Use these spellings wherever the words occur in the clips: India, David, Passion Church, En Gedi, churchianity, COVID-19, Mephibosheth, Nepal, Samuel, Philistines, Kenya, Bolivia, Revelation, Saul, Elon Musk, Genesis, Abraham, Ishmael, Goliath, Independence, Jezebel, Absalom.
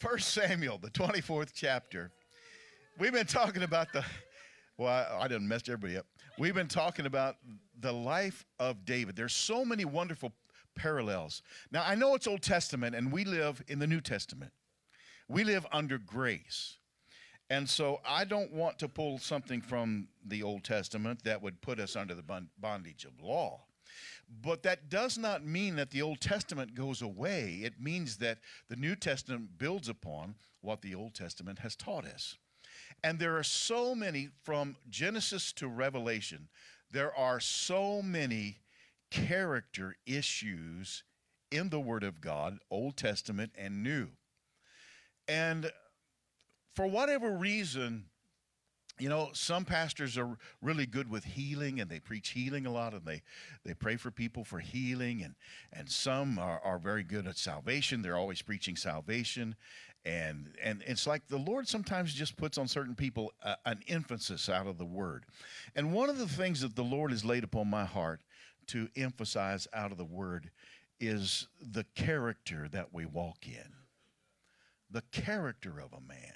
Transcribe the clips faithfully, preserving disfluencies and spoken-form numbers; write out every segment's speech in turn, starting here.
First Samuel, the twenty-fourth chapter. We've been talking about the, well, I didn't mess everybody up. We've been talking about the life of David. There's so many wonderful parallels. Now, I know it's Old Testament, and we live in the New Testament. We live under grace. And so I don't want to pull something from the Old Testament that would put us under the bondage of law. But that does not mean that the Old Testament goes away. It means that the New Testament builds upon what the Old Testament has taught us. And there are so many, from Genesis to Revelation, there are so many character issues in the Word of God, Old Testament and New. And for whatever reason, you know, some pastors are really good with healing, and they preach healing a lot, and they, they pray for people for healing, and, and some are, are very good at salvation. They're always preaching salvation, and and it's like the Lord sometimes just puts on certain people a, an emphasis out of the Word. And one of the things that the Lord has laid upon my heart to emphasize out of the Word is the character that we walk in, the character of a man.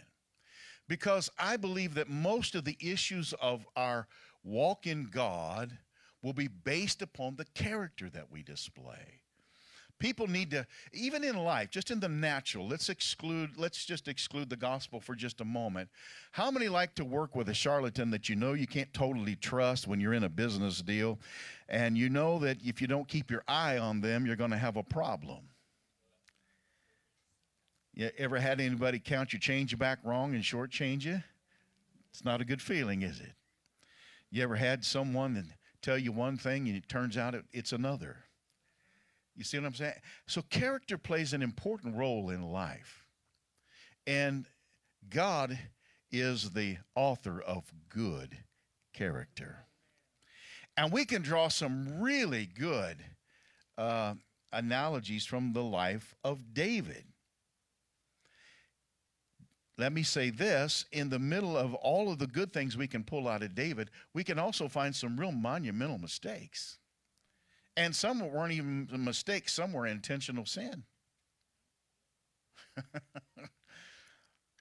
Because I believe that most of the issues of our walk in God will be based upon the character that we display. People need to, even in life, just in the natural, let's exclude, let's just exclude the gospel for just a moment. How many like to work with a charlatan that you know you can't totally trust when you're in a business deal, and you know that if you don't keep your eye on them, you're going to have a problem? You ever had anybody count your change back wrong and shortchange you? It's not a good feeling, is it? You ever had someone tell you one thing and it turns out it, it's another? You see what I'm saying? So character plays an important role in life. And God is the author of good character. And we can draw some really good uh, analogies from the life of David. Let me say this, in the middle of all of the good things we can pull out of David, we can also find some real monumental mistakes. And some weren't even mistakes, some were intentional sin.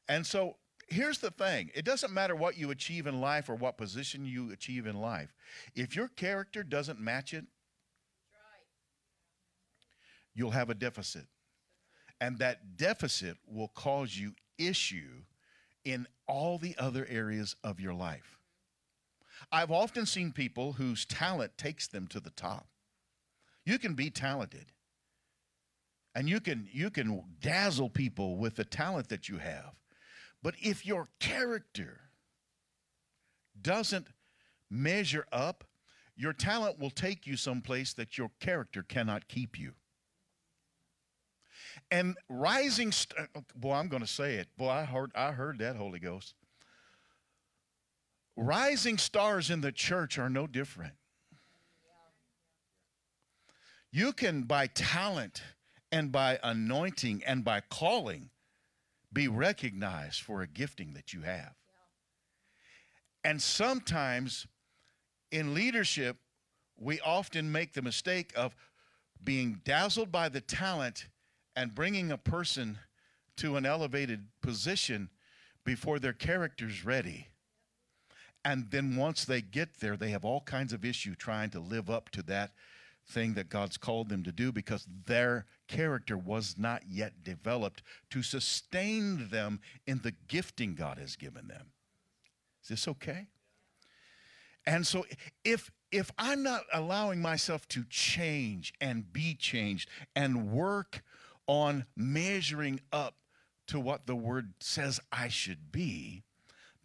And so here's the thing. It doesn't matter what you achieve in life or what position you achieve in life. If your character doesn't match it, you'll have a deficit. And that deficit will cause you issue in all the other areas of your life. I've often seen people whose talent takes them to the top. You can be talented, and you can you can dazzle people with the talent that you have. But if your character doesn't measure up, your talent will take you someplace that your character cannot keep you. And rising, st- boy, I'm going to say it. Boy, I heard, I heard that, Holy Ghost. Rising stars in the church are no different. You can, by talent and by anointing and by calling, be recognized for a gifting that you have. And sometimes in leadership, we often make the mistake of being dazzled by the talent and bringing a person to an elevated position before their character's ready. And then once they get there, they have all kinds of issue trying to live up to that thing that God's called them to do, because their character was not yet developed to sustain them in the gifting God has given them. Is this okay? And so if if I'm not allowing myself to change and be changed and work on measuring up to what the Word says I should be,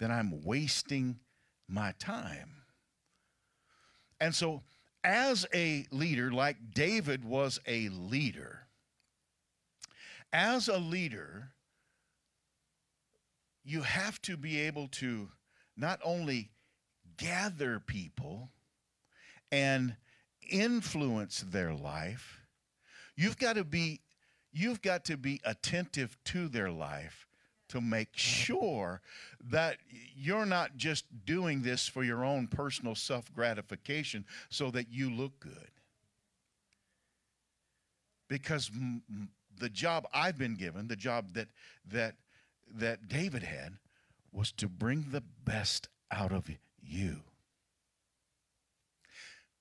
then I'm wasting my time. And so as a leader, like David was a leader, as a leader, you have to be able to not only gather people and influence their life, you've got to be You've got to be attentive to their life to make sure that you're not just doing this for your own personal self-gratification so that you look good. Because m- the job I've been given, the job that that that David had, was to bring the best out of you.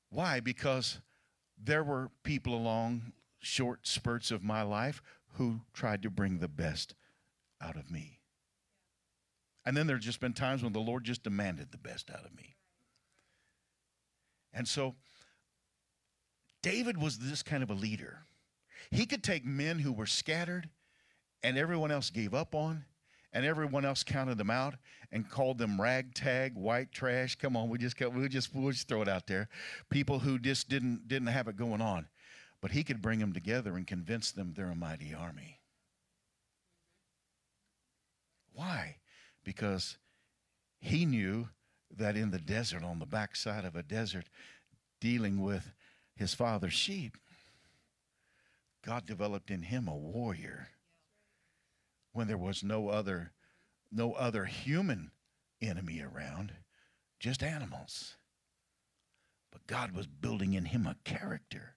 Why? Because there were people along short spurts of my life who tried to bring the best out of me. And then there's just been times when the Lord just demanded the best out of me. And so David was this kind of a leader. He could take men who were scattered and everyone else gave up on, and everyone else counted them out and called them ragtag, white trash. Come on, we just we just we'll just throw it out there. People who just didn't didn't have it going on, but he could bring them together and convince them they're a mighty army. Why? Because he knew that in the desert, on the backside of a desert, dealing with his father's sheep, God developed in him a warrior. When there was no other, no other human enemy around, just animals. But God was building in him a character.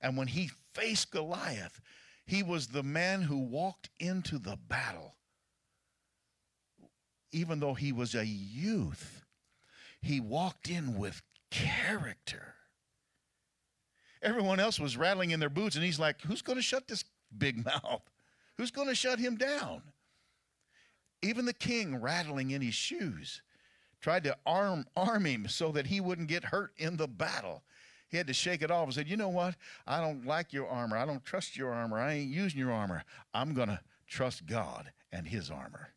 And when he faced Goliath, he was the man who walked into the battle. Even though he was a youth, he walked in with character. Everyone else was rattling in their boots, and he's like, who's going to shut this big mouth? Who's going to shut him down? Even the king, rattling in his shoes, tried to arm, arm him so that he wouldn't get hurt in the battle. He had to shake it off and said, you know what? I don't like your armor. I don't trust your armor. I ain't using your armor. I'm going to trust God and his armor.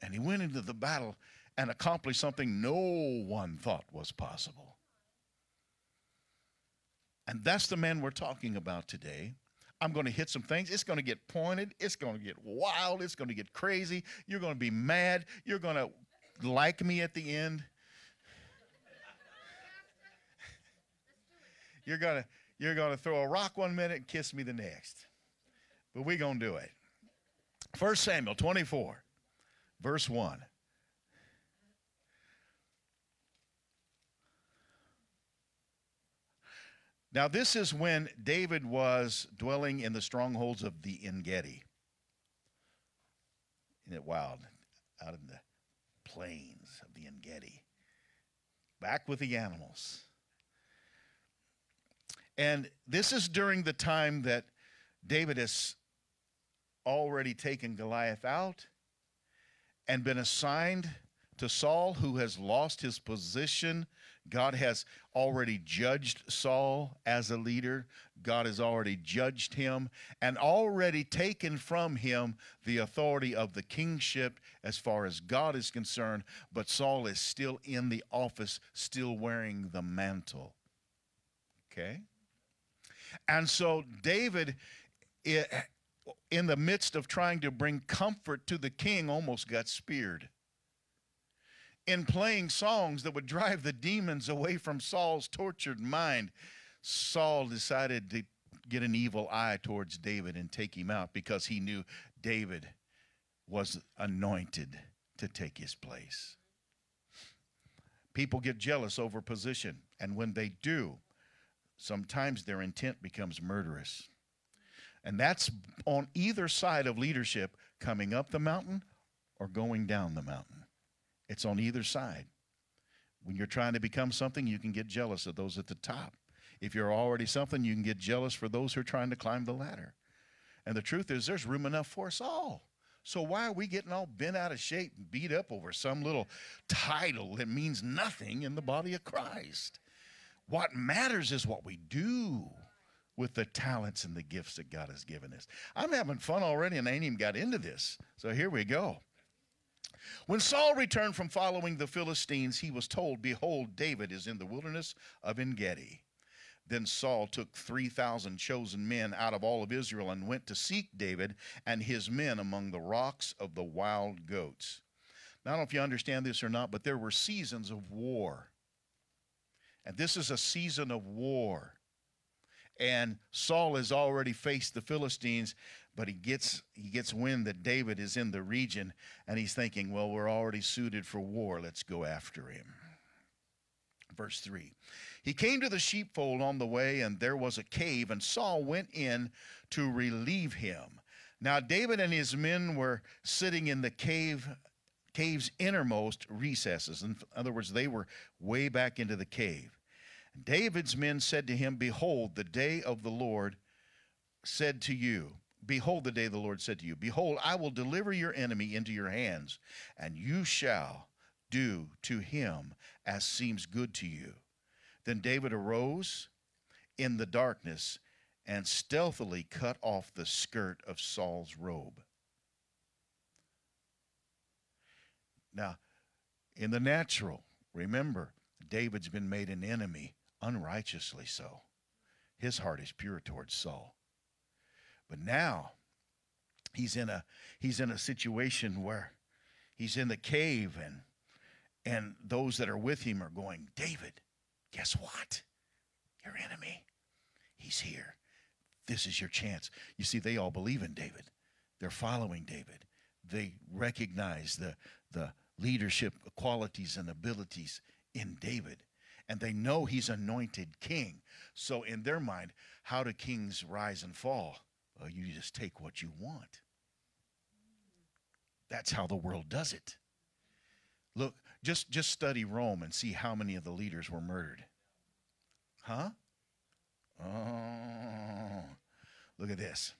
And he went into the battle and accomplished something no one thought was possible. And that's the man we're talking about today. I'm going to hit some things. It's going to get pointed. It's going to get wild. It's going to get crazy. You're going to be mad. You're going to like me at the end. You're going to, you're going to throw a rock one minute and kiss me the next. But we're going to do it. First Samuel twenty-four, verse one. Now, this is when David was dwelling in the strongholds of the En Gedi. Isn't it wild? Out in the plains of the En Gedi. Back with the animals. And this is during the time that David has already taken Goliath out and been assigned to Saul, who has lost his position. God has already judged Saul as a leader. God has already judged him and already taken from him the authority of the kingship as far as God is concerned, but Saul is still in the office, still wearing the mantle. Okay? And so David, in the midst of trying to bring comfort to the king, almost got speared. In playing songs that would drive the demons away from Saul's tortured mind, Saul decided to get an evil eye towards David and take him out because he knew David was anointed to take his place. People get jealous over position, and when they do, sometimes their intent becomes murderous. And that's on either side of leadership, coming up the mountain or going down the mountain. It's on either side. When you're trying to become something, you can get jealous of those at the top. If you're already something, you can get jealous for those who are trying to climb the ladder. And the truth is, there's room enough for us all. So why are we getting all bent out of shape and beat up over some little title that means nothing in the body of Christ? What matters is what we do with the talents and the gifts that God has given us. I'm having fun already, and I ain't even got into this. So here we go. When Saul returned from following the Philistines, he was told, behold, David is in the wilderness of En Gedi. Then Saul took three thousand chosen men out of all of Israel and went to seek David and his men among the rocks of the wild goats. Now, I don't know if you understand this or not, but there were seasons of war. And this is a season of war. And Saul has already faced the Philistines, but he gets he gets wind that David is in the region, and he's thinking, well, we're already suited for war. Let's go after him. Verse three, he came to the sheepfold on the way, and there was a cave, and Saul went in to relieve him. Now David and his men were sitting in the cave, cave's innermost recesses. In other words, they were way back into the cave. And David's men said to him, Behold, the day of the Lord said to you, Behold, the day the Lord said to you, Behold, I will deliver your enemy into your hands, and you shall do to him as seems good to you. Then David arose in the darkness and stealthily cut off the skirt of Saul's robe. Now, in the natural, remember, David's been made an enemy, unrighteously so. His heart is pure towards Saul. But now he's in a he's in a situation where he's in the cave, and And those that are with him are going, David, guess what? Your enemy, he's here. This is your chance. You see, they all believe in David. They're following David. They recognize the, the leadership qualities and abilities in David. And they know he's anointed king. So in their mind, how do kings rise and fall? Well, you just take what you want. That's how the world does it. Look. Just just study Rome and see how many of the leaders were murdered. Huh? Oh, look at this.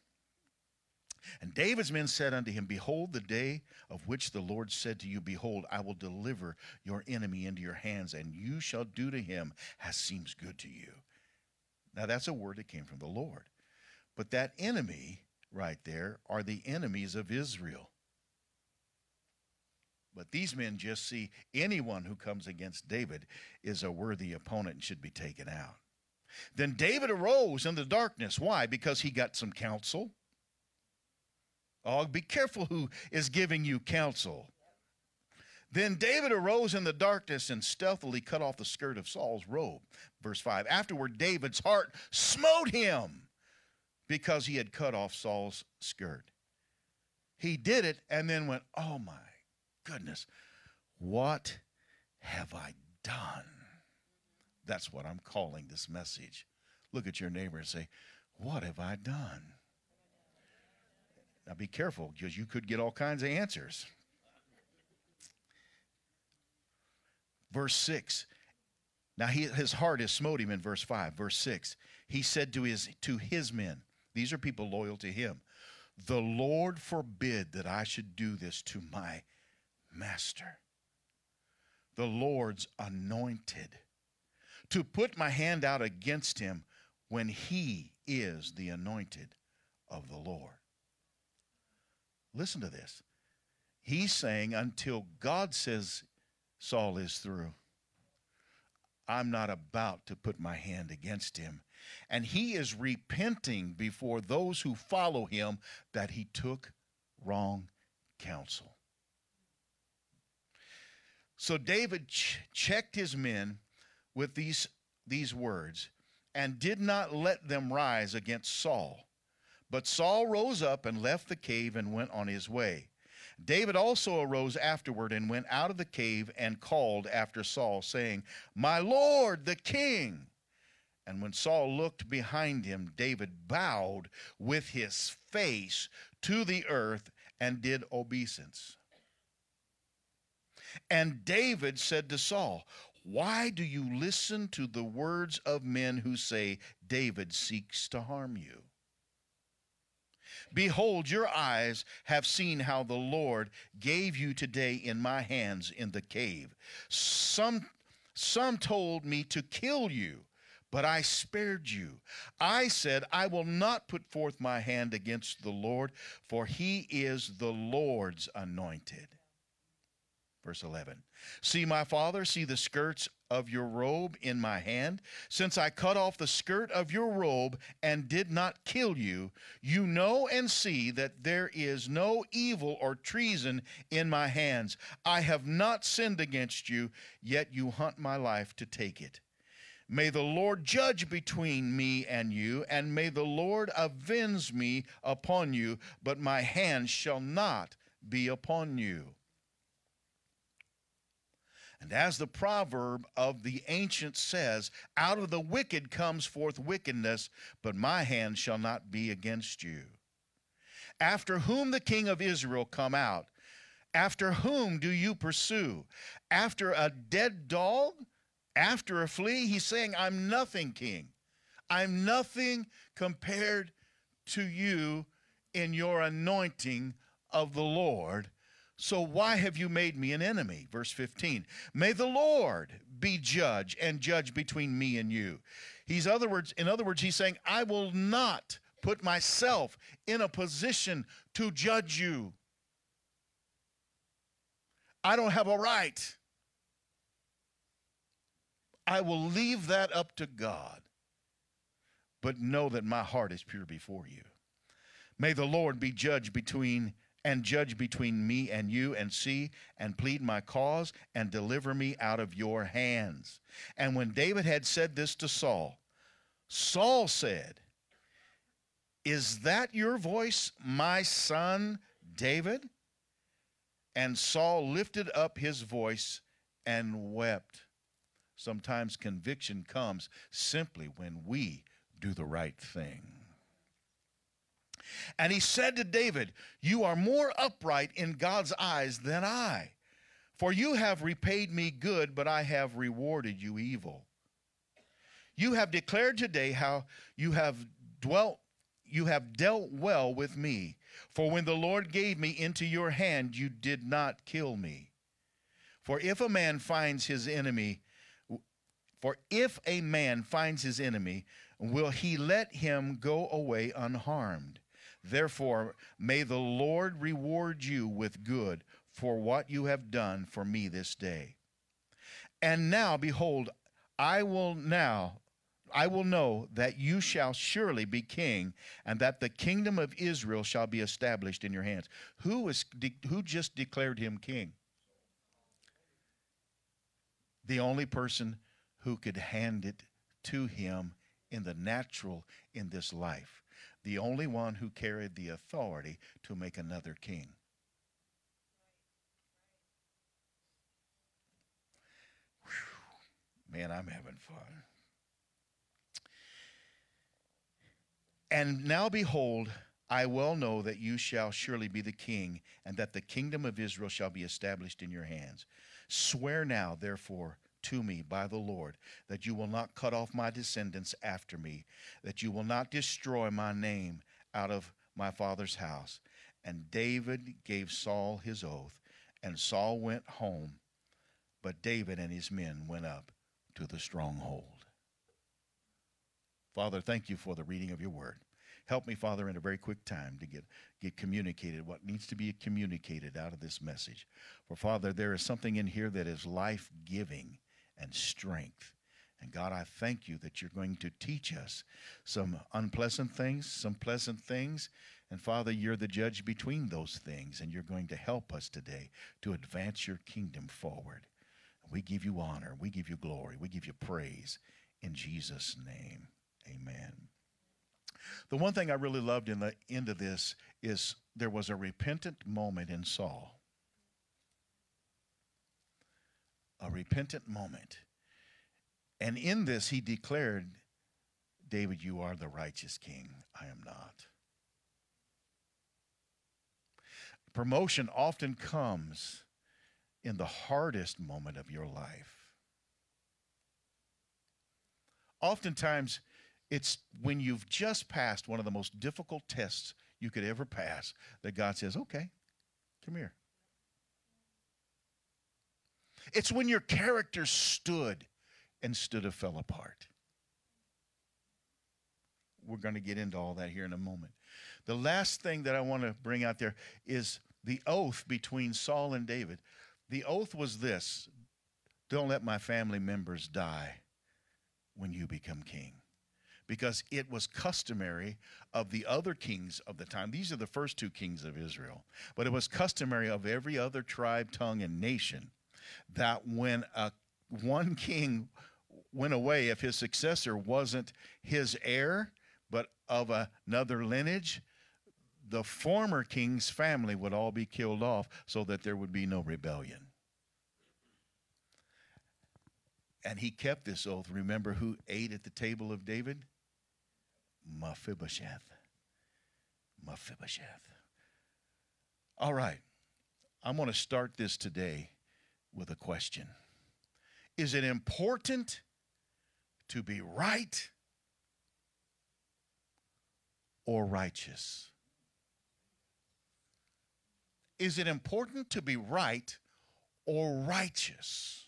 And David's men said unto him, Behold, the day of which the Lord said to you, Behold, I will deliver your enemy into your hands, and you shall do to him as seems good to you. Now, that's a word that came from the Lord. But that enemy right there are the enemies of Israel. But these men just see anyone who comes against David is a worthy opponent and should be taken out. Then David arose in the darkness. Why? Because he got some counsel. Oh, be careful who is giving you counsel. Then David arose in the darkness and stealthily cut off the skirt of Saul's robe. Verse five, afterward David's heart smote him because he had cut off Saul's skirt. He did it and then went, oh my goodness, what have I done? That's what I'm calling this message. Look at your neighbor and say, what have I done? Now be careful, because you could get all kinds of answers. Verse six. Now he, his heart has smote him in verse five. Verse six. He said to his to his men, these are people loyal to him, the Lord forbid that I should do this to my master, the Lord's anointed, to put my hand out against him when he is the anointed of the Lord. Listen to this. He's saying, until God says Saul is through, I'm not about to put my hand against him. And he is repenting before those who follow him that he took wrong counsel. So David ch- checked his men with these, these words and did not let them rise against Saul. But Saul rose up and left the cave and went on his way. David also arose afterward and went out of the cave and called after Saul, saying, My Lord, the king. And when Saul looked behind him, David bowed with his face to the earth and did obeisance. And David said to Saul, Why do you listen to the words of men who say, David seeks to harm you? Behold, your eyes have seen how the Lord gave you today in my hands in the cave. Some, some told me to kill you, but I spared you. I said, I will not put forth my hand against the Lord, for he is the Lord's anointed. Verse eleven, see, my father, see the skirts of your robe in my hand. Since I cut off the skirt of your robe and did not kill you, you know and see that there is no evil or treason in my hands. I have not sinned against you, yet you hunt my life to take it. May the Lord judge between me and you, and may the Lord avenge me upon you, but my hand shall not be upon you. And as the proverb of the ancients says, out of the wicked comes forth wickedness, but my hand shall not be against you. After whom the king of Israel come out? After whom do you pursue? After a dead dog? After a flea? He's saying, I'm nothing, king. I'm nothing compared to you in your anointing of the Lord. So why have you made me an enemy? Verse fifteen, may the Lord be judge and judge between me and you. He's other words, in other words, he's saying, I will not put myself in a position to judge you. I don't have a right. I will leave that up to God, but know that my heart is pure before you. May the Lord be judge between and judge between me and you, and see and plead my cause, and deliver me out of your hands. And when David had said this to Saul, Saul said, is that your voice, my son David? And Saul lifted up his voice and wept. Sometimes conviction comes simply when we do the right thing. And he said to David, you are more upright in God's eyes than I, for you have repaid me good, but I have rewarded you evil. You have declared today how you have dwelt, you have dealt well with me, for when the Lord gave me into your hand, you did not kill me. For if a man finds his enemy, for if a man finds his enemy, will he let him go away unharmed? Therefore, may the Lord reward you with good for what you have done for me this day. And now, behold, I will now, I will know that you shall surely be king, and that the kingdom of Israel shall be established in your hands. Who is who just declared him king? The only person who could hand it to him in the natural in this life. The only one who carried the authority to make another king. Whew. Man, I'm having fun. And now behold, I well know that you shall surely be the king, and that the kingdom of Israel shall be established in your hands. Swear now, therefore, to me by the Lord, that you will not cut off my descendants after me, that you will not destroy my name out of my father's house. And David gave Saul his oath, and Saul went home, but David and his men went up to the stronghold. Father, thank you for the reading of your word. Help me, Father, in a very quick time to get, get communicated what needs to be communicated out of this message. For, Father, there is something in here that is life-giving and strength. And God, I thank you that you're going to teach us some unpleasant things, some pleasant things. And Father, you're the judge between those things, and you're going to help us today to advance your kingdom forward. And we give you honor, we give you glory, we give you praise. In Jesus' name, amen. The one thing I really loved in the end of this is there was a repentant moment in Saul. A repentant moment. And in this, he declared, David, you are the righteous king. I am not. Promotion often comes in the hardest moment of your life. Oftentimes, it's when you've just passed one of the most difficult tests you could ever pass that God says, okay, come here. It's when your character stood and stood or fell apart. We're going to get into all that here in a moment. The last thing that I want to bring out there is the oath between Saul and David. The oath was this: don't let my family members die when you become king. Because it was customary of the other kings of the time. These are the first two kings of Israel. But it was customary of every other tribe, tongue, and nation that when a, one king went away, if his successor wasn't his heir, but of another lineage, the former king's family would all be killed off so that there would be no rebellion. And he kept this oath. Remember who ate at the table of David? Mephibosheth. Mephibosheth. All right. I'm going to start this today with a question. Is it important to be right or righteous? Is it important to be right or righteous?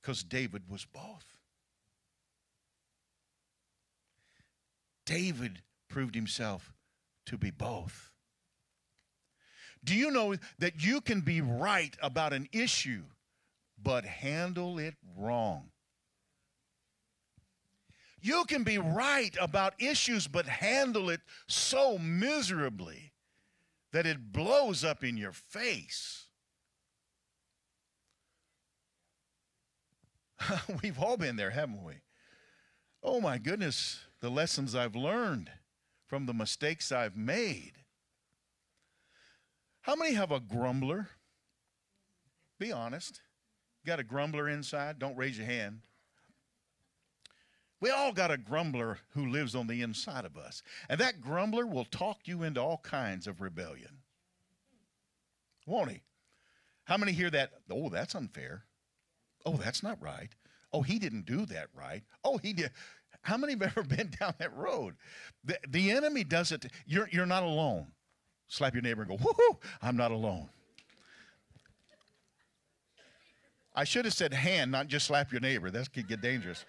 Because David was both. David proved himself to be both. Do you know that you can be right about an issue, but handle it wrong? You can be right about issues, but handle it so miserably that it blows up in your face. We've all been there, haven't we? Oh, my goodness, the lessons I've learned from the mistakes I've made. How many have a grumbler? Be honest. Got a grumbler inside? Don't raise your hand. We all got a grumbler who lives on the inside of us. And that grumbler will talk you into all kinds of rebellion. Won't he? How many hear that? Oh, that's unfair. Oh, that's not right. Oh, he didn't do that right. Oh, he did. How many have ever been down that road? The, the enemy does it. You're, you're not alone. Slap your neighbor and go, whoo-hoo, I'm not alone. I should have said hand, not just slap your neighbor. That could get dangerous.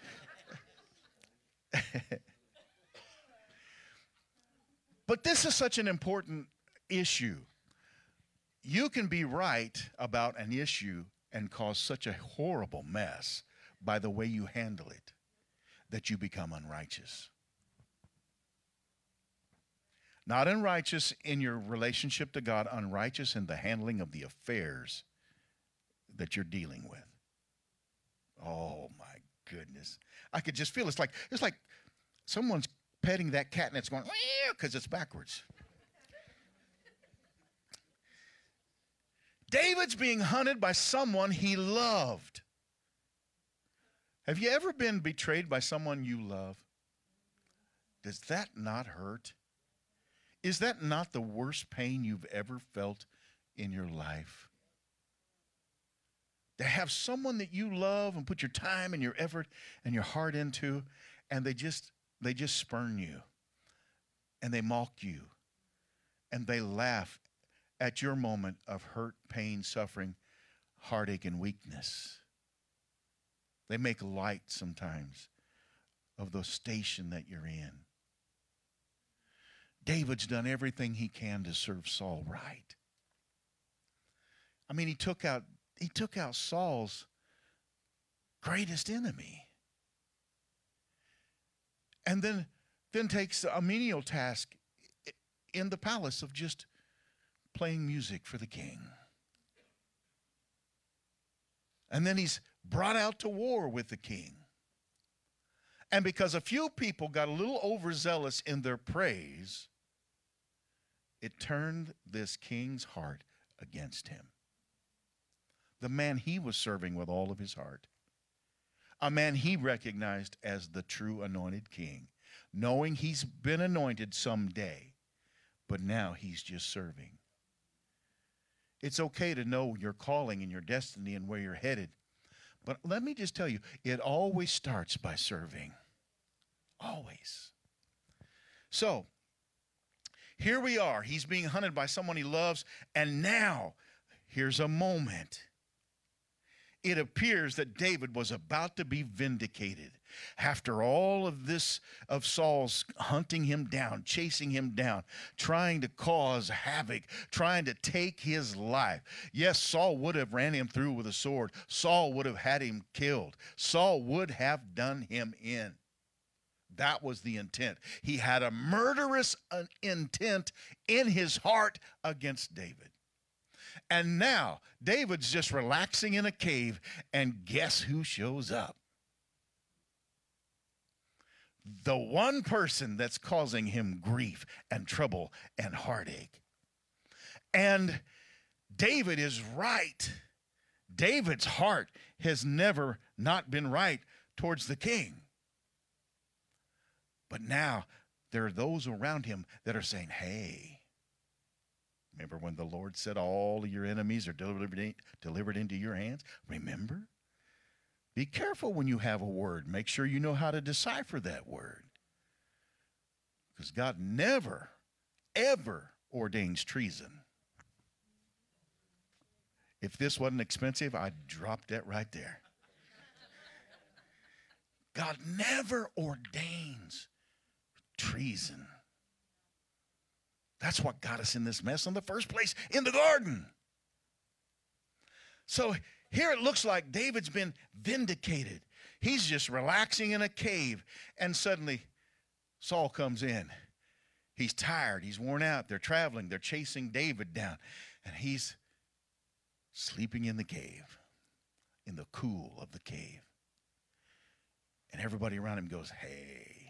But this is such an important issue. You can be right about an issue and cause such a horrible mess by the way you handle it that you become unrighteous. Not unrighteous in your relationship to God, unrighteous in the handling of the affairs that you're dealing with. Oh, my goodness. I could just feel it's like it's like someone's petting that cat and it's going, because it's backwards. David's being hunted by someone he loved. Have you ever been betrayed by someone you love? Does that not hurt? Is that not the worst pain you've ever felt in your life? To have someone that you love and put your time and your effort and your heart into, and they just they just spurn you, and they mock you, and they laugh at your moment of hurt, pain, suffering, heartache, and weakness. They make light sometimes of the station that you're in. David's done everything he can to serve Saul right. I mean, he took out he took out Saul's greatest enemy. And then, then takes a menial task in the palace of just playing music for the king. And then he's brought out to war with the king. And because a few people got a little overzealous in their praise, it turned this king's heart against him. The man he was serving with all of his heart. A man he recognized as the true anointed king, knowing he's been anointed someday, but now he's just serving. It's okay to know your calling and your destiny and where you're headed. But let me just tell you, it always starts by serving. Always. So, here we are. He's being hunted by someone he loves, and now, here's a moment. It appears that David was about to be vindicated. After all of this, of Saul's hunting him down, chasing him down, trying to cause havoc, trying to take his life. Yes, Saul would have ran him through with a sword. Saul would have had him killed. Saul would have done him in. That was the intent. He had a murderous intent in his heart against David. And now, David's just relaxing in a cave, and guess who shows up? The one person that's causing him grief and trouble and heartache. And David is right. David's heart has never not been right towards the king. But now there are those around him that are saying, hey, remember when the Lord said all of your enemies are delivered, delivered into your hands? Remember? Be careful when you have a word. Make sure you know how to decipher that word. Because God never, ever ordains treason. If this wasn't expensive, I'd drop that right there. God never ordains treason. That's what got us in this mess in the first place, in the garden. So here it looks like David's been vindicated. He's just relaxing in a cave, and suddenly Saul comes in. He's tired. He's worn out. They're traveling. They're chasing David down, and he's sleeping in the cave, in the cool of the cave. And everybody around him goes, hey,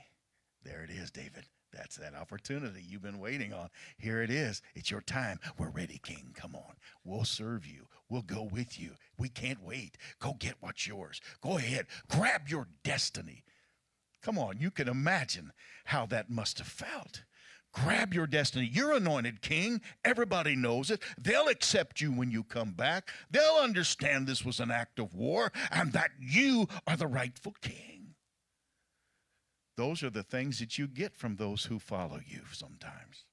there it is, David. That's that opportunity you've been waiting on. Here it is. It's your time. We're ready, King. Come on. We'll serve you. We'll go with you. We can't wait. Go get what's yours. Go ahead. Grab your destiny. Come on. You can imagine how that must have felt. Grab your destiny. You're anointed king. Everybody knows it. They'll accept you when you come back. They'll understand this was an act of war and that you are the rightful king. Those are the things that you get from those who follow you sometimes.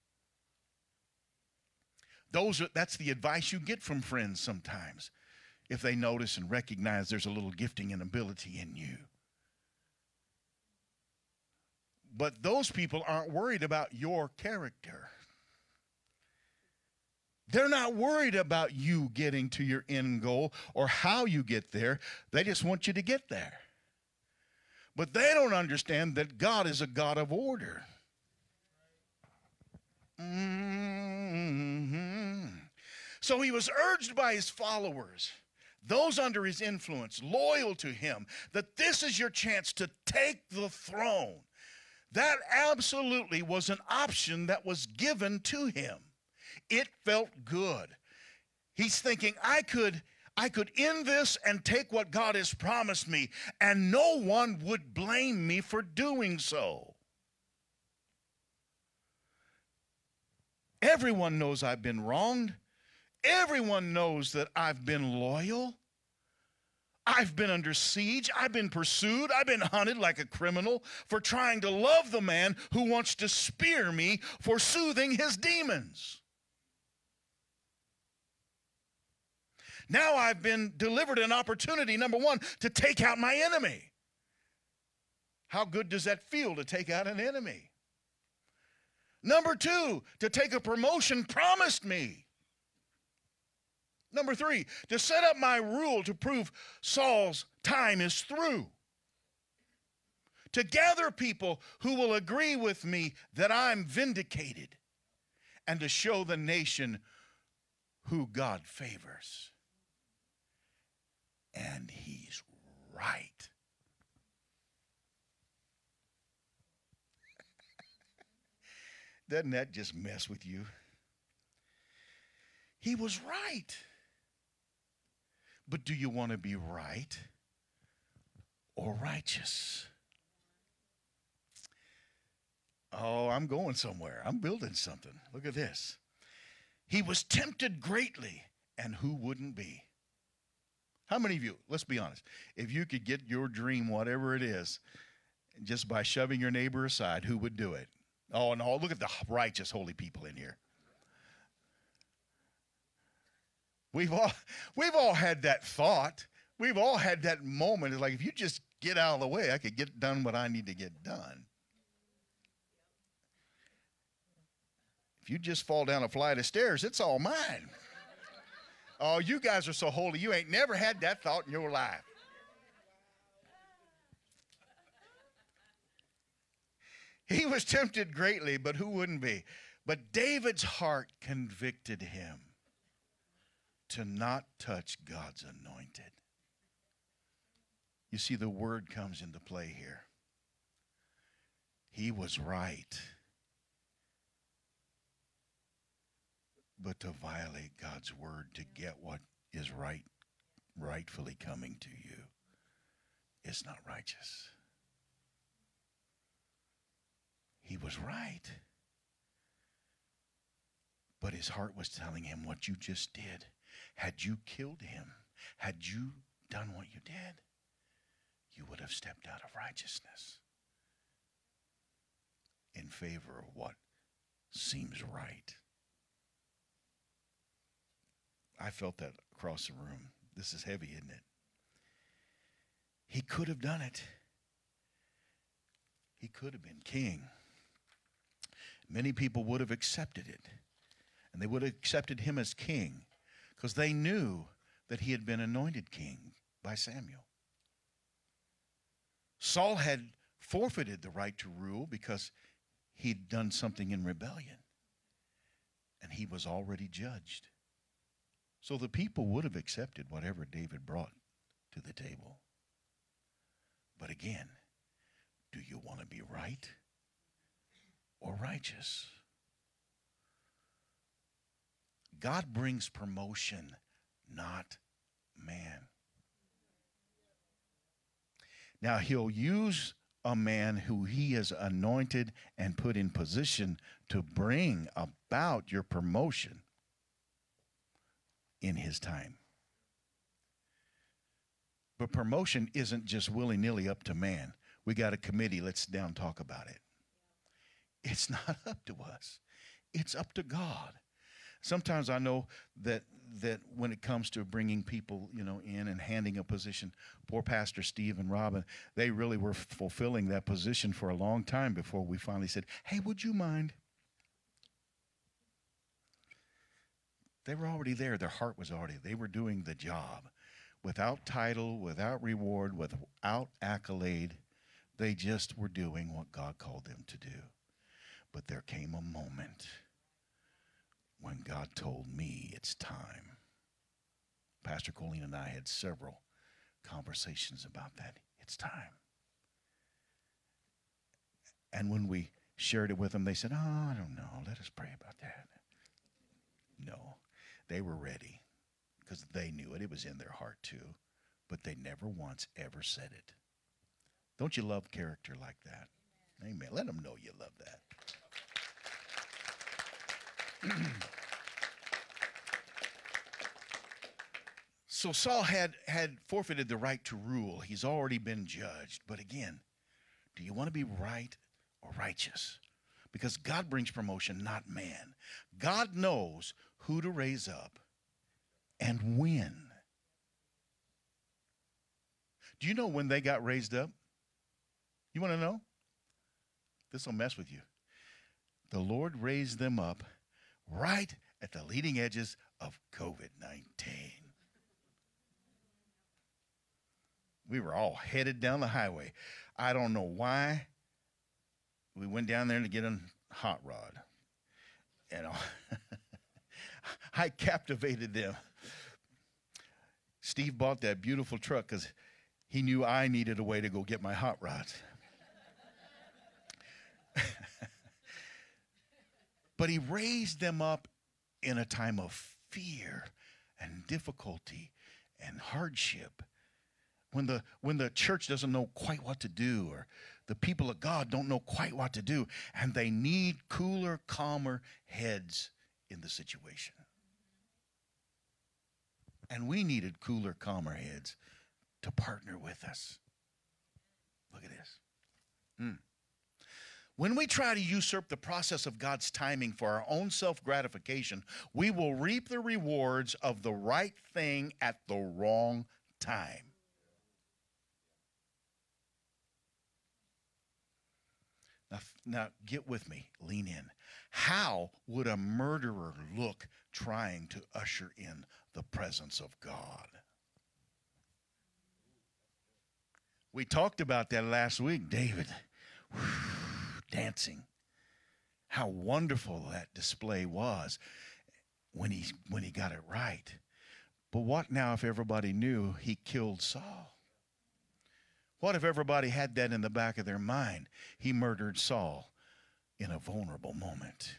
Those are, that's the advice you get from friends sometimes, if they notice and recognize there's a little gifting and ability in you. But those people aren't worried about your character. They're not worried about you getting to your end goal or how you get there. They just want you to get there. But they don't understand that God is a God of order. Mm-hmm. So he was urged by his followers, those under his influence, loyal to him, that this is your chance to take the throne. That absolutely was an option that was given to him. It felt good. He's thinking, I could, I could end this and take what God has promised me, and no one would blame me for doing so. Everyone knows I've been wronged. Everyone knows that I've been loyal. I've been under siege, I've been pursued, I've been hunted like a criminal for trying to love the man who wants to spear me for soothing his demons. Now I've been delivered an opportunity, number one, to take out my enemy. How good does that feel to take out an enemy? Number two, to take a promotion promised me. Number three, to set up my rule to prove Saul's time is through. To gather people who will agree with me that I'm vindicated. And to show the nation who God favors. And he's right. Doesn't that just mess with you? He was right. But do you want to be right or righteous? Oh, I'm going somewhere. I'm building something. Look at this. He was tempted greatly, and who wouldn't be? How many of you, let's be honest, if you could get your dream, whatever it is, just by shoving your neighbor aside, who would do it? Oh, and all, look at the righteous, holy people in here. We've all, we've all had that thought. We've all had that moment. It's like, if you just get out of the way, I could get done what I need to get done. If you just fall down a flight of stairs, it's all mine. Oh, you guys are so holy. You ain't never had that thought in your life. He was tempted greatly, but who wouldn't be? But David's heart convicted him to not touch God's anointed. You see, the word comes into play here. He was right. But to violate God's word to get what is right rightfully coming to you is not righteous. He was right. But his heart was telling him what you just did. Had you killed him, had you done what you did, you would have stepped out of righteousness in favor of what seems right. I felt that across the room. This is heavy, isn't it? He could have done it. He could have been king. Many people would have accepted it. And they would have accepted him as king because they knew that he had been anointed king by Samuel. Saul had forfeited the right to rule because he'd done something in rebellion. And he was already judged. So the people would have accepted whatever David brought to the table. But again, do you want to be right or righteous? God brings promotion, not man. Now, he'll use a man who he has anointed and put in position to bring about your promotion in his time. But promotion isn't just willy-nilly up to man. We got a committee. Let's sit down and talk about it. It's not up to us. It's up to God. Sometimes I know that that when it comes to bringing people, you know, in and handing a position, poor Pastor Steve and Robin, they really were fulfilling that position for a long time before we finally said, hey, would you mind? They were already there. Their heart was already. They were doing the job. Without title, without reward, without accolade, they just were doing what God called them to do. But there came a moment when God told me it's time. Pastor Colleen and I had several conversations about that. It's time. And when we shared it with them, they said, oh, I don't know. Let us pray about that. No, they were ready because they knew it. It was in their heart too, but they never once ever said it. Don't you love character like that? Amen. Amen. Let them know you love that. So Saul had, had forfeited the right to rule. He's already been judged. But again, do you want to be right or righteous? Because God brings promotion, not man. God knows who to raise up and when. Do you know when they got raised up? You want to know? This will mess with you. The Lord raised them up right at the leading edges of covid nineteen. We were all headed down the highway. I don't know why. We went down there to get a hot rod. And I captivated them. Steve bought that beautiful truck because he knew I needed a way to go get my hot rods. But he raised them up in a time of fear and difficulty and hardship. When the when the church doesn't know quite what to do, or the people of God don't know quite what to do, and they need cooler, calmer heads in the situation. And we needed cooler, calmer heads to partner with us. Look at this. Mm. When we try to usurp the process of God's timing for our own self-gratification, we will reap the rewards of the right thing at the wrong time. Now, now get with me, lean in. How would a murderer look trying to usher in the presence of God? We talked about that last week, David. Dancing. How wonderful that display was when he when he got it right. But what now if everybody knew he killed Saul? What if everybody had that in the back of their mind? He murdered Saul in a vulnerable moment.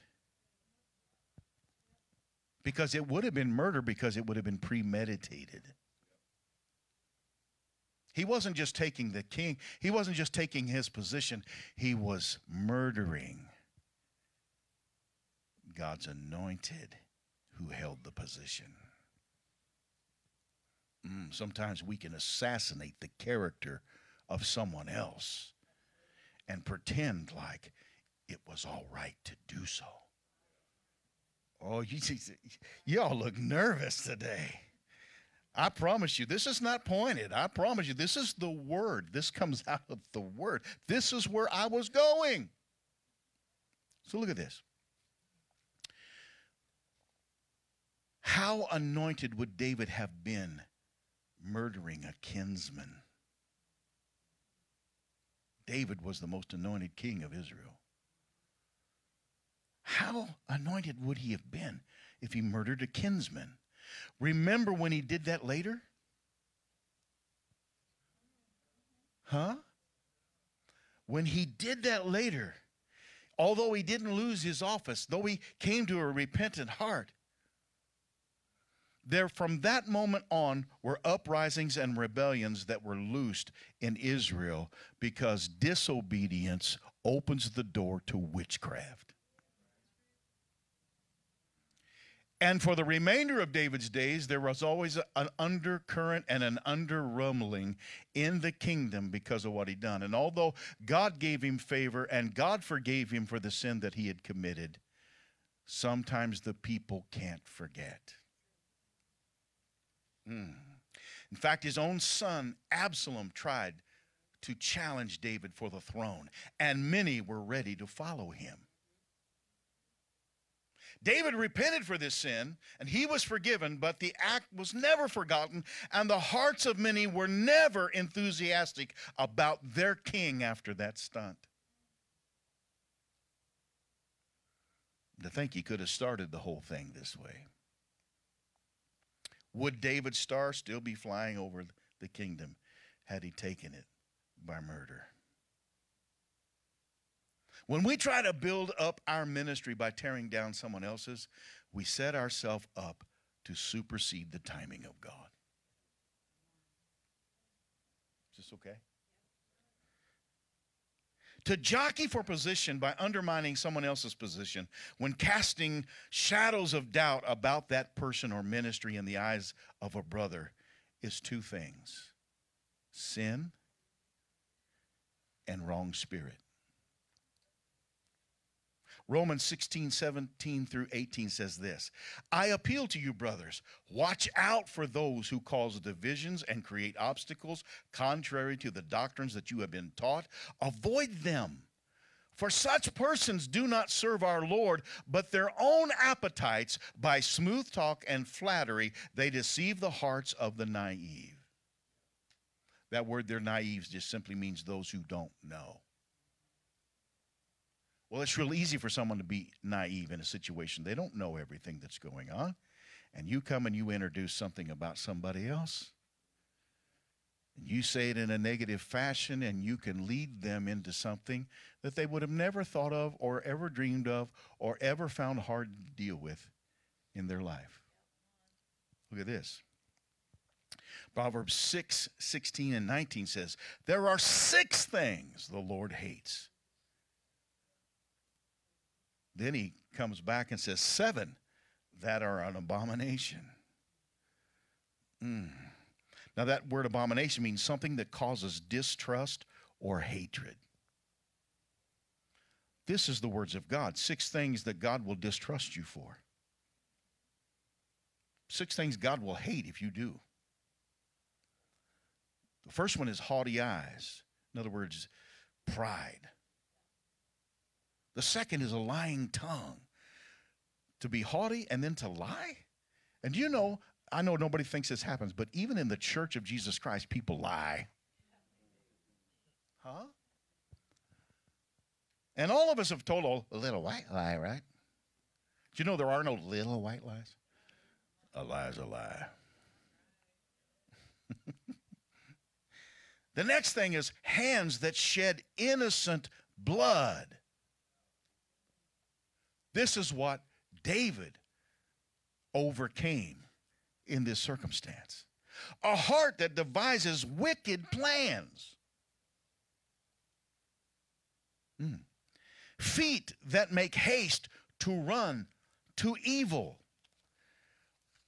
Because it would have been murder because it would have been premeditated. He wasn't just taking the king. He wasn't just taking his position. He was murdering God's anointed who held the position. Mm, sometimes we can assassinate the character of someone else and pretend like it was all right to do so. Oh, you, you all look nervous today. I promise you, this is not pointed. I promise you, this is the word. This comes out of the word. This is where I was going. So look at this. How anointed would David have been murdering a kinsman? David was the most anointed king of Israel. How anointed would he have been if he murdered a kinsman? Remember when he did that later? Huh? When he did that later, although he didn't lose his office, though he came to a repentant heart, there from that moment on were uprisings and rebellions that were loosed in Israel because disobedience opens the door to witchcraft. And for the remainder of David's days, there was always an undercurrent and an under-rumbling in the kingdom because of what he'd done. And although God gave him favor and God forgave him for the sin that he had committed, sometimes the people can't forget. Mm. In fact, his own son, Absalom, tried to challenge David for the throne, and many were ready to follow him. David repented for this sin, and he was forgiven, but the act was never forgotten, and the hearts of many were never enthusiastic about their king after that stunt. To think he could have started the whole thing this way. Would David's star still be flying over the kingdom had he taken it by murder? When we try to build up our ministry by tearing down someone else's, we set ourselves up to supersede the timing of God. Is this okay? To jockey for position by undermining someone else's position when casting shadows of doubt about that person or ministry in the eyes of a brother is two things: sin and wrong spirit. Romans sixteen, seventeen through eighteen says this, I appeal to you, brothers, watch out for those who cause divisions and create obstacles contrary to the doctrines that you have been taught. Avoid them, for such persons do not serve our Lord, but their own appetites. By smooth talk and flattery, they deceive the hearts of the naive. That word, they're naive, just simply means those who don't know. Well, it's real easy for someone to be naive in a situation. They don't know everything that's going on. And you come and you introduce something about somebody else. And you say it in a negative fashion, and you can lead them into something that they would have never thought of or ever dreamed of or ever found hard to deal with in their life. Look at this. Proverbs six, sixteen and nineteen says, there are six things the Lord hates. Then he comes back and says, seven that are an abomination. Mm. Now, that word abomination means something that causes distrust or hatred. This is the words of God, six things that God will distrust you for. Six things God will hate if you do. The first one is haughty eyes. In other words, pride. The second is a lying tongue. To be haughty and then to lie? And you know, I know nobody thinks this happens, but even in the church of Jesus Christ, people lie. Huh? And all of us have told a little white lie, right? Do you know there are no little white lies? A lie is a lie. The next thing is hands that shed innocent blood. This is what David overcame in this circumstance. a heart that devises wicked plans, mm. feet that make haste to run to evil,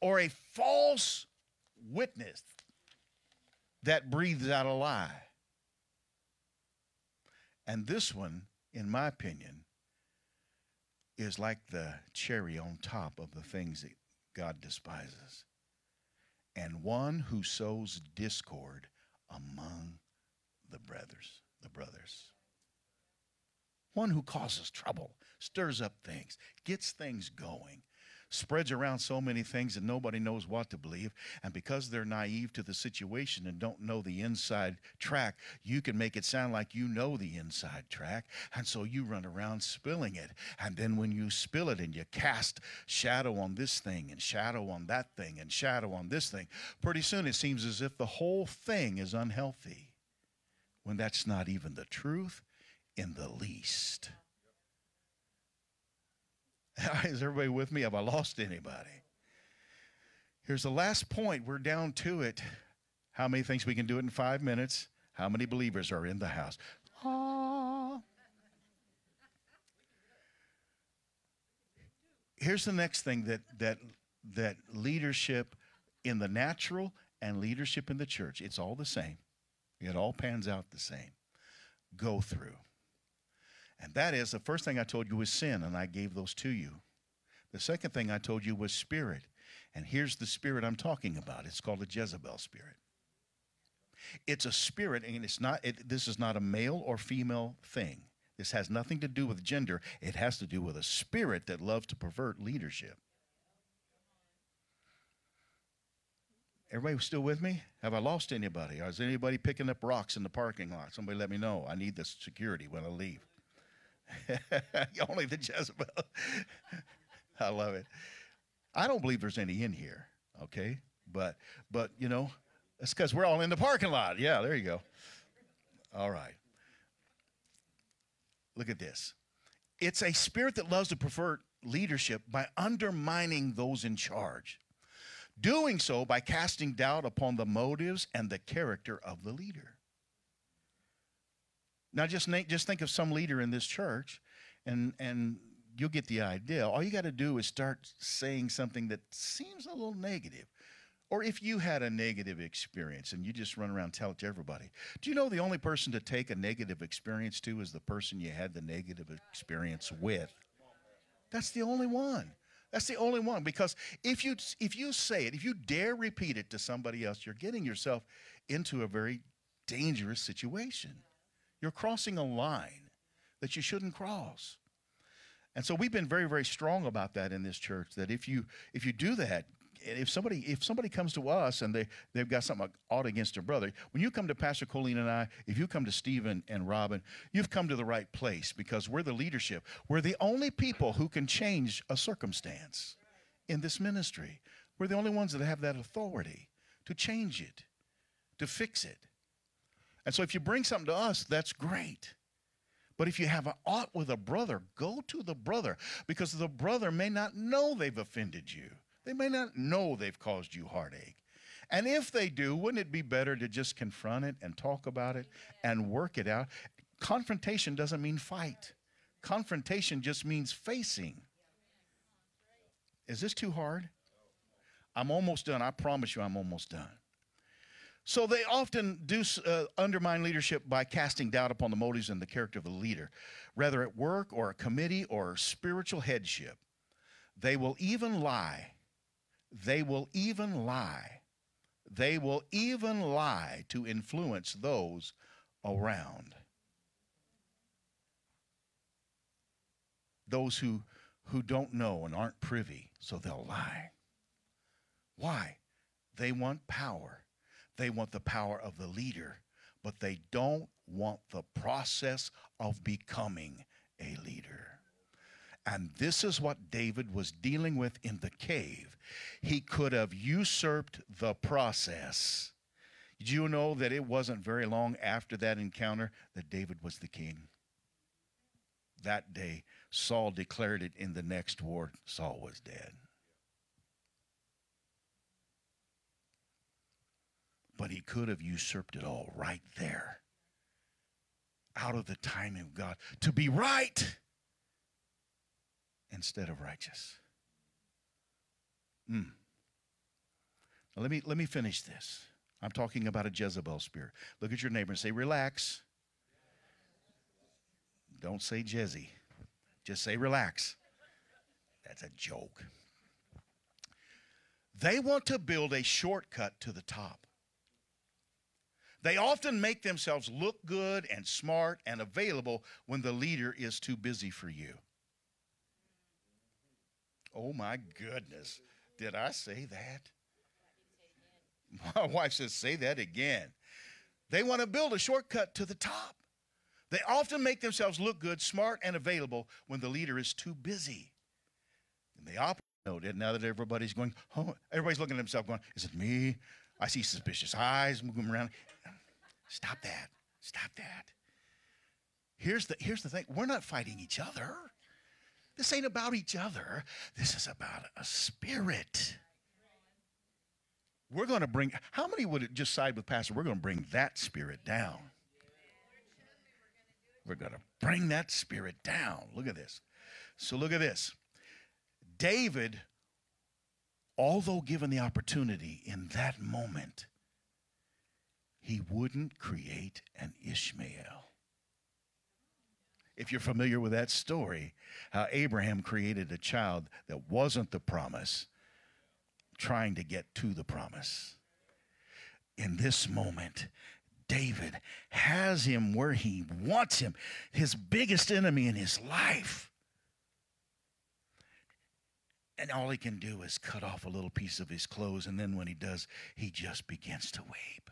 or a false witness that breathes out a lie. And this one, in my opinion, is like the cherry on top of the things that God despises. And one who sows discord among the brothers, the brothers. One who causes trouble, stirs up things, gets things going, spreads around so many things that nobody knows what to believe. And because they're naive to the situation and don't know the inside track, you can make it sound like you know the inside track. And so you run around spilling it. And then when you spill it and you cast shadow on this thing and shadow on that thing and shadow on this thing, pretty soon it seems as if the whole thing is unhealthy, when that's not even the truth in the least. Is everybody with me? Have I lost anybody? Here's the last point. We're down to it. How many things we can do it in five minutes? How many believers are in the house? Aww. Here's the next thing that that that leadership in the natural and leadership in the church, it's all the same. It all pans out the same. Go through. And that is, the first thing I told you was sin, and I gave those to you. The second thing I told you was spirit. And here's the spirit I'm talking about. It's called a Jezebel spirit. It's a spirit, and it's not. It, this is not a male or female thing. This has nothing to do with gender. It has to do with a spirit that loves to pervert leadership. Everybody still with me? Have I lost anybody? Or is anybody picking up rocks in the parking lot? Somebody let me know. I need the security when I leave. Only the Jezebel. I love it. I don't believe there's any in here, okay? But, but you know, it's because we're all in the parking lot. Yeah, there you go. All right. Look at this. It's a spirit that loves to pervert leadership by undermining those in charge, doing so by casting doubt upon the motives and the character of the leader. Now, just just think of some leader in this church, and, and you'll get the idea. All you got to do is start saying something that seems a little negative. Or if you had a negative experience and you just run around and tell it to everybody, do you know the only person to take a negative experience to is the person you had the negative experience with? That's the only one. That's the only one. Because if you if you say it, if you dare repeat it to somebody else, you're getting yourself into a very dangerous situation. You're crossing a line that you shouldn't cross. And so we've been very, very strong about that in this church, that if you if you do that, if somebody if somebody comes to us and they, they've got something odd against their brother, when you come to Pastor Colleen and I, if you come to Stephen and Robin, you've come to the right place, because we're the leadership. We're the only people who can change a circumstance in this ministry. We're the only ones that have that authority to change it, to fix it. And so if you bring something to us, that's great. But if you have an ought with a brother, go to the brother, because the brother may not know they've offended you. They may not know they've caused you heartache. And if they do, wouldn't it be better to just confront it and talk about it and work it out? Confrontation doesn't mean fight. Confrontation just means facing. Is this too hard? I'm almost done. I promise you I'm almost done. So they often do uh, undermine leadership by casting doubt upon the motives and the character of the leader, whether at work or a committee or spiritual headship. They will even lie. They will even lie. They will even lie to influence those around. Those who, who don't know and aren't privy, so they'll lie. Why? They want power. They want the power of the leader, but they don't want the process of becoming a leader. And this is what David was dealing with in the cave. He could have usurped the process. Do you know that it wasn't very long after that encounter that David was the king? That day, Saul declared it in the next war. Saul was dead. But he could have usurped it all right there. Out of the timing of God. To be right instead of righteous. Mm. Now let me, let me finish this. I'm talking about a Jezebel spirit. Look at your neighbor and say, relax. Don't say Jezzy. Just say relax. That's a joke. They want to build a shortcut to the top. They often make themselves look good and smart and available when the leader is too busy for you. Oh, my goodness. Did I say that? My wife says, say that again. They want to build a shortcut to the top. They often make themselves look good, smart, and available when the leader is too busy. And they operate. Now that everybody's going, oh, everybody's looking at themselves going, is it me? I see suspicious eyes moving around. Stop that. Stop that. Here's the, here's the thing. We're not fighting each other. This ain't about each other. This is about a spirit. We're going to bring, how many would it just side with Pastor? We're going to bring that spirit down. We're going to bring that spirit down. Look at this. So look at this. David, although given the opportunity in that moment, he wouldn't create an Ishmael. If you're familiar with that story, how Abraham created a child that wasn't the promise, trying to get to the promise. In this moment, David has him where he wants him, his biggest enemy in his life. And all he can do is cut off a little piece of his clothes, and then when he does, he just begins to weep.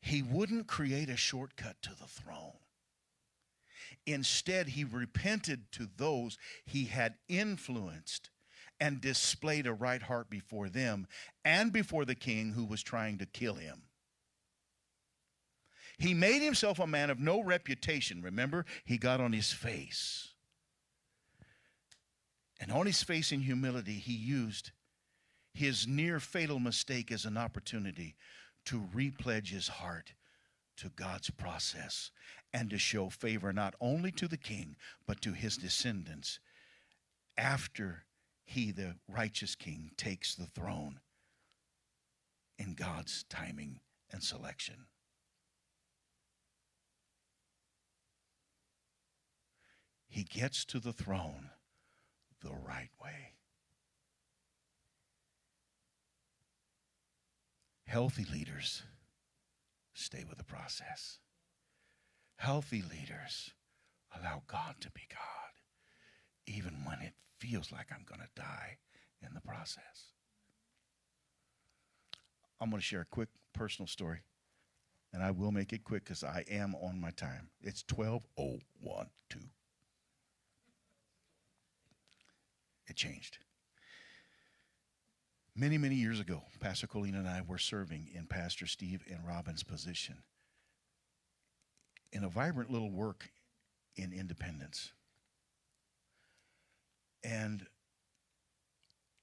He wouldn't create a shortcut to the throne. Instead, he repented to those he had influenced and displayed a right heart before them and before the king who was trying to kill him. He made himself a man of no reputation. Remember, he got on his face. And on his face in humility, he used his near fatal mistake as an opportunity to repledge his heart to God's process and to show favor not only to the king, but to his descendants after he, the righteous king, takes the throne in God's timing and selection. He gets to the throne the right way. Healthy leaders stay with the process. Healthy leaders allow God to be God, even when it feels like I'm going to die in the process. I'm going to share a quick personal story, and I will make it quick because I am on my time. It's twelve oh one two. It changed. Many, many years ago, Pastor Colleen and I were serving in Pastor Steve and Robin's position in a vibrant little work in Independence. And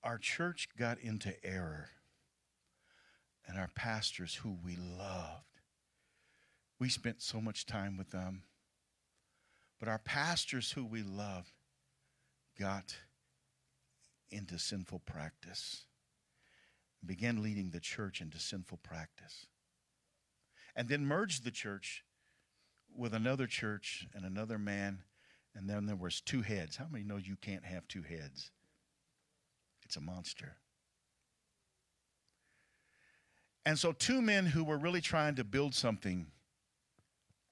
our church got into error, and our pastors, who we loved, we spent so much time with them, but our pastors, who we loved, got into sinful practice, began leading the church into sinful practice, and then merged the church with another church and another man, and then there was two heads. How many know you can't have two heads? It's a monster. And so two men who were really trying to build something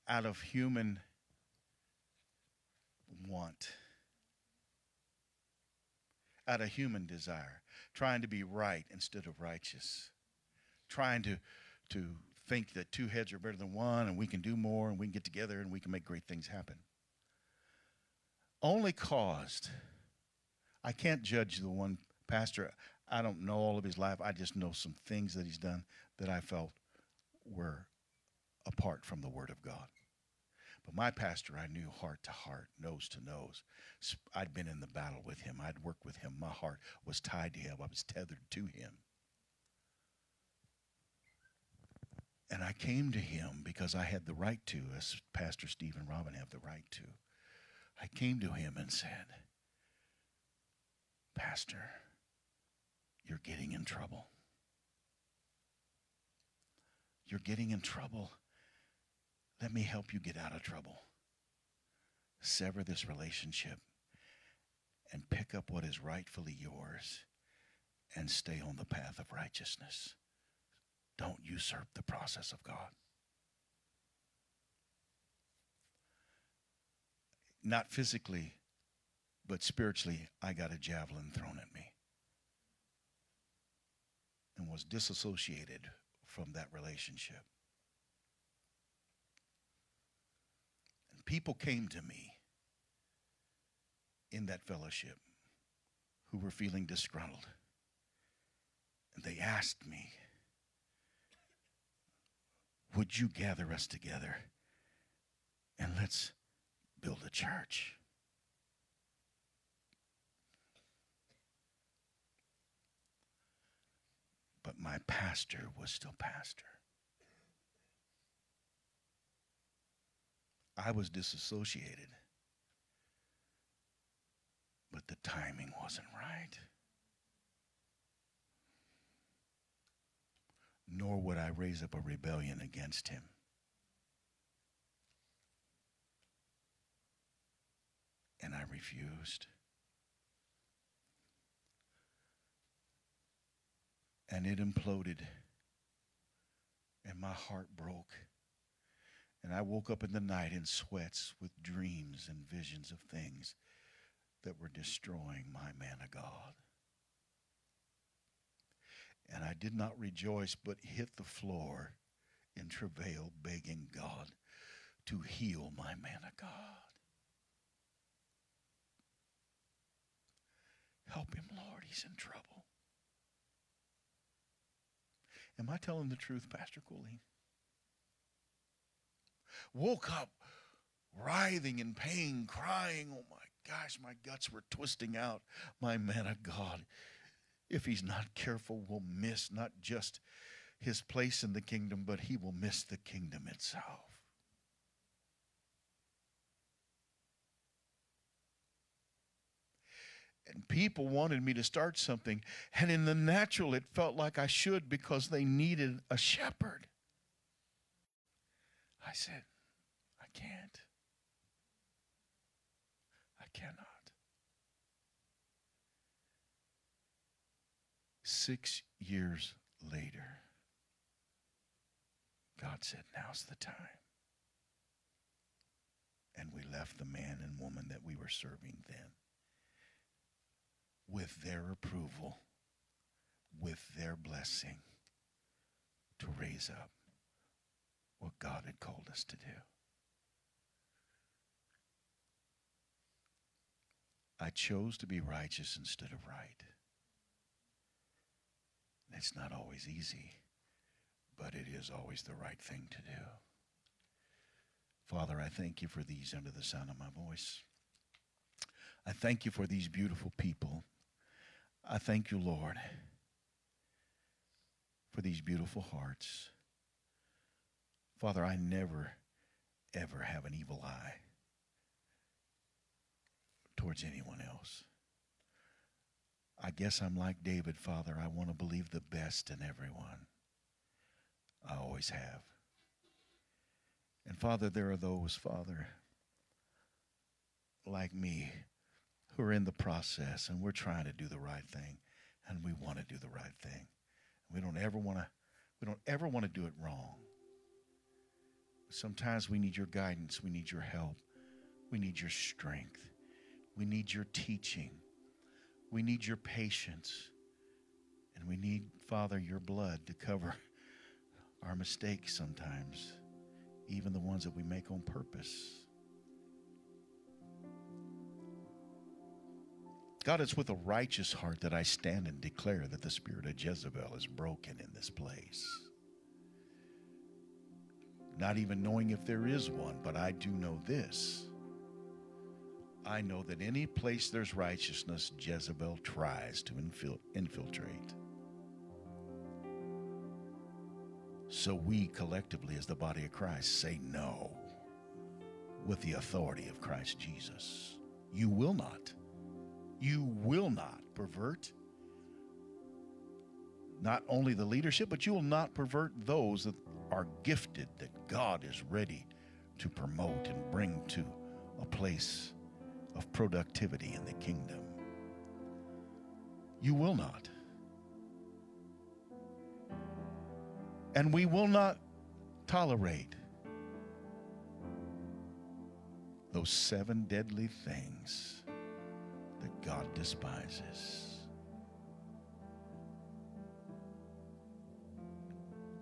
out of human want, out of human desire, trying to be right instead of righteous, trying to to think that two heads are better than one, and we can do more, and we can get together, and we can make great things happen, only caused, I can't judge the one pastor. I don't know all of his life. I just know some things that he's done that I felt were apart from the Word of God. But my pastor, I knew heart to heart, nose to nose. I'd been in the battle with him. I'd worked with him. My heart was tied to him. I was tethered to him. And I came to him because I had the right to, as Pastor Steve and Robin have the right to. I came to him and said, Pastor, you're getting in trouble. You're getting in trouble. Let me help you get out of trouble. Sever this relationship and pick up what is rightfully yours and stay on the path of righteousness. Don't usurp the process of God. Not physically, but spiritually, I got a javelin thrown at me and was disassociated from that relationship. And people came to me in that fellowship who were feeling disgruntled. And they asked me, would you gather us together and let's build a church? But my pastor was still pastor. I was disassociated, but the timing wasn't right. Nor would I raise up a rebellion against him. And I refused. And it imploded. And my heart broke. And I woke up in the night in sweats with dreams and visions of things that were destroying my man of God. And I did not rejoice, but hit the floor in travail, begging God to heal my man of God. Help him, Lord. He's in trouble. Am I telling the truth, Pastor Cooley? Woke up writhing in pain, crying, oh my gosh, my guts were twisting out. My man of God, if he's not careful, will miss not just his place in the kingdom, but he will miss the kingdom itself. And people wanted me to start something, and in the natural, it felt like I should because they needed a shepherd. I said, I can't. I cannot. Six years later, God said, now's the time. And we left the man and woman that we were serving then with their approval, with their blessing, to raise up what God had called us to do. I chose to be righteous instead of right. It's not always easy, but it is always the right thing to do. Father, I thank you for these under the sound of my voice. I thank you for these beautiful people. I thank you, Lord, for these beautiful hearts. Father, I never, ever have an evil eye towards anyone else. I guess I'm like David, Father. I want to believe the best in everyone. I always have. And Father, there are those, Father, like me, who are in the process, and we're trying to do the right thing, and we want to do the right thing. We don't ever want to, we don't ever want to do it wrong. Sometimes we need your guidance. We need your help. We need your strength. We need your teaching. We need your patience, and we need, Father, your blood to cover our mistakes sometimes, even the ones that we make on purpose. God, it's with a righteous heart that I stand and declare that the spirit of Jezebel is broken in this place. not even knowing if there is one. But I do know this. I know that any place there's righteousness, Jezebel tries to infil- infiltrate. So we collectively as the body of Christ say no with the authority of Christ Jesus. You will not. You will not pervert not only the leadership, but you will not pervert those that are gifted that God is ready to promote and bring to a place of productivity in the kingdom. You will not. And we will not tolerate those seven deadly things that God despises.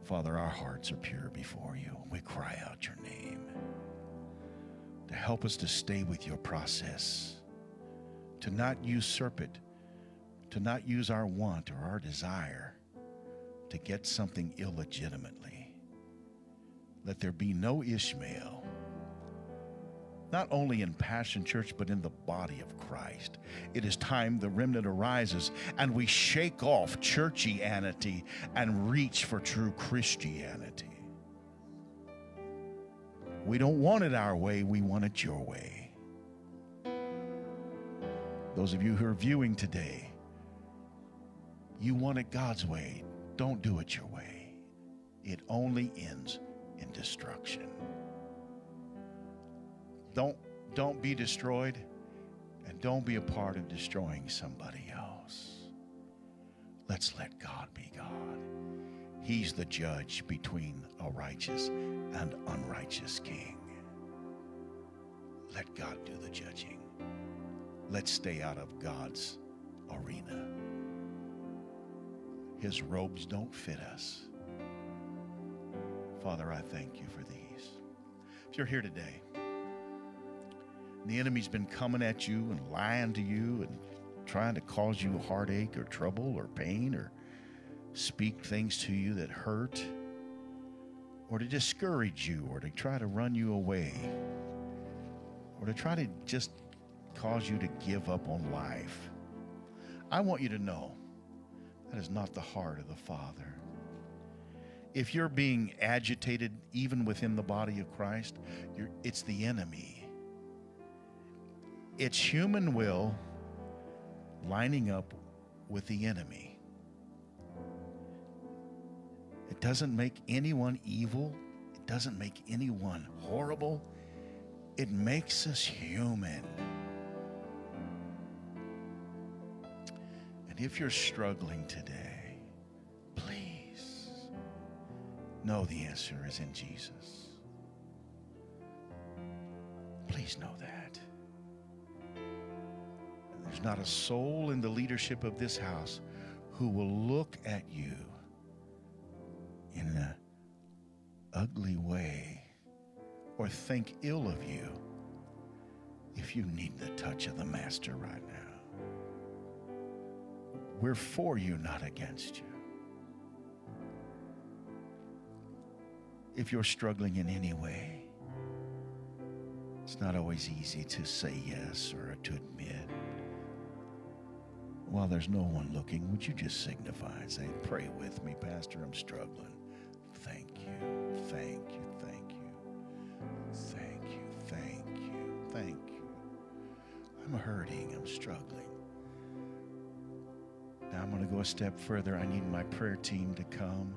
Father, our hearts are pure before you. We cry out your name to help us to stay with your process, to not usurp it, to not use our want or our desire to get something illegitimately. Let there be no Ishmael, not only in Passion Church, but in the body of Christ. It is time the remnant arises and we shake off churchianity and reach for true Christianity. We don't want it our way, we want it your way. Those of you who are viewing today, you want it God's way. Don't do it your way. It only ends in destruction. Don't, don't be destroyed, and don't be a part of destroying somebody else. Let's let God be God. He's the judge between a righteous and unrighteous king. Let God do the judging. Let's stay out of God's arena. His robes don't fit us. Father, I thank you for these. If you're here today, and the enemy's been coming at you and lying to you and trying to cause you heartache or trouble or pain or speak things to you that hurt, or to discourage you, or to try to run you away, or to try to just cause you to give up on life, I want you to know that is not the heart of the Father. If you're being agitated, even within the body of Christ, you're, it's the enemy. It's human will lining up with the enemy. It doesn't make anyone evil. It doesn't make anyone horrible. It makes us human. And if you're struggling today, please know the answer is in Jesus. Please know that. There's not a soul in the leadership of this house who will look at you in an ugly way or think ill of you if you need the touch of the Master right now. We're for you, not against you. If you're struggling in any way, it's not always easy to say yes or to admit. While there's no one looking, would you just signify and say, pray with me, Pastor, I'm struggling. Thank you, thank you, thank you, thank you, thank you, thank you. I'm hurting, I'm struggling. Now I'm going to go a step further. I need my prayer team to come.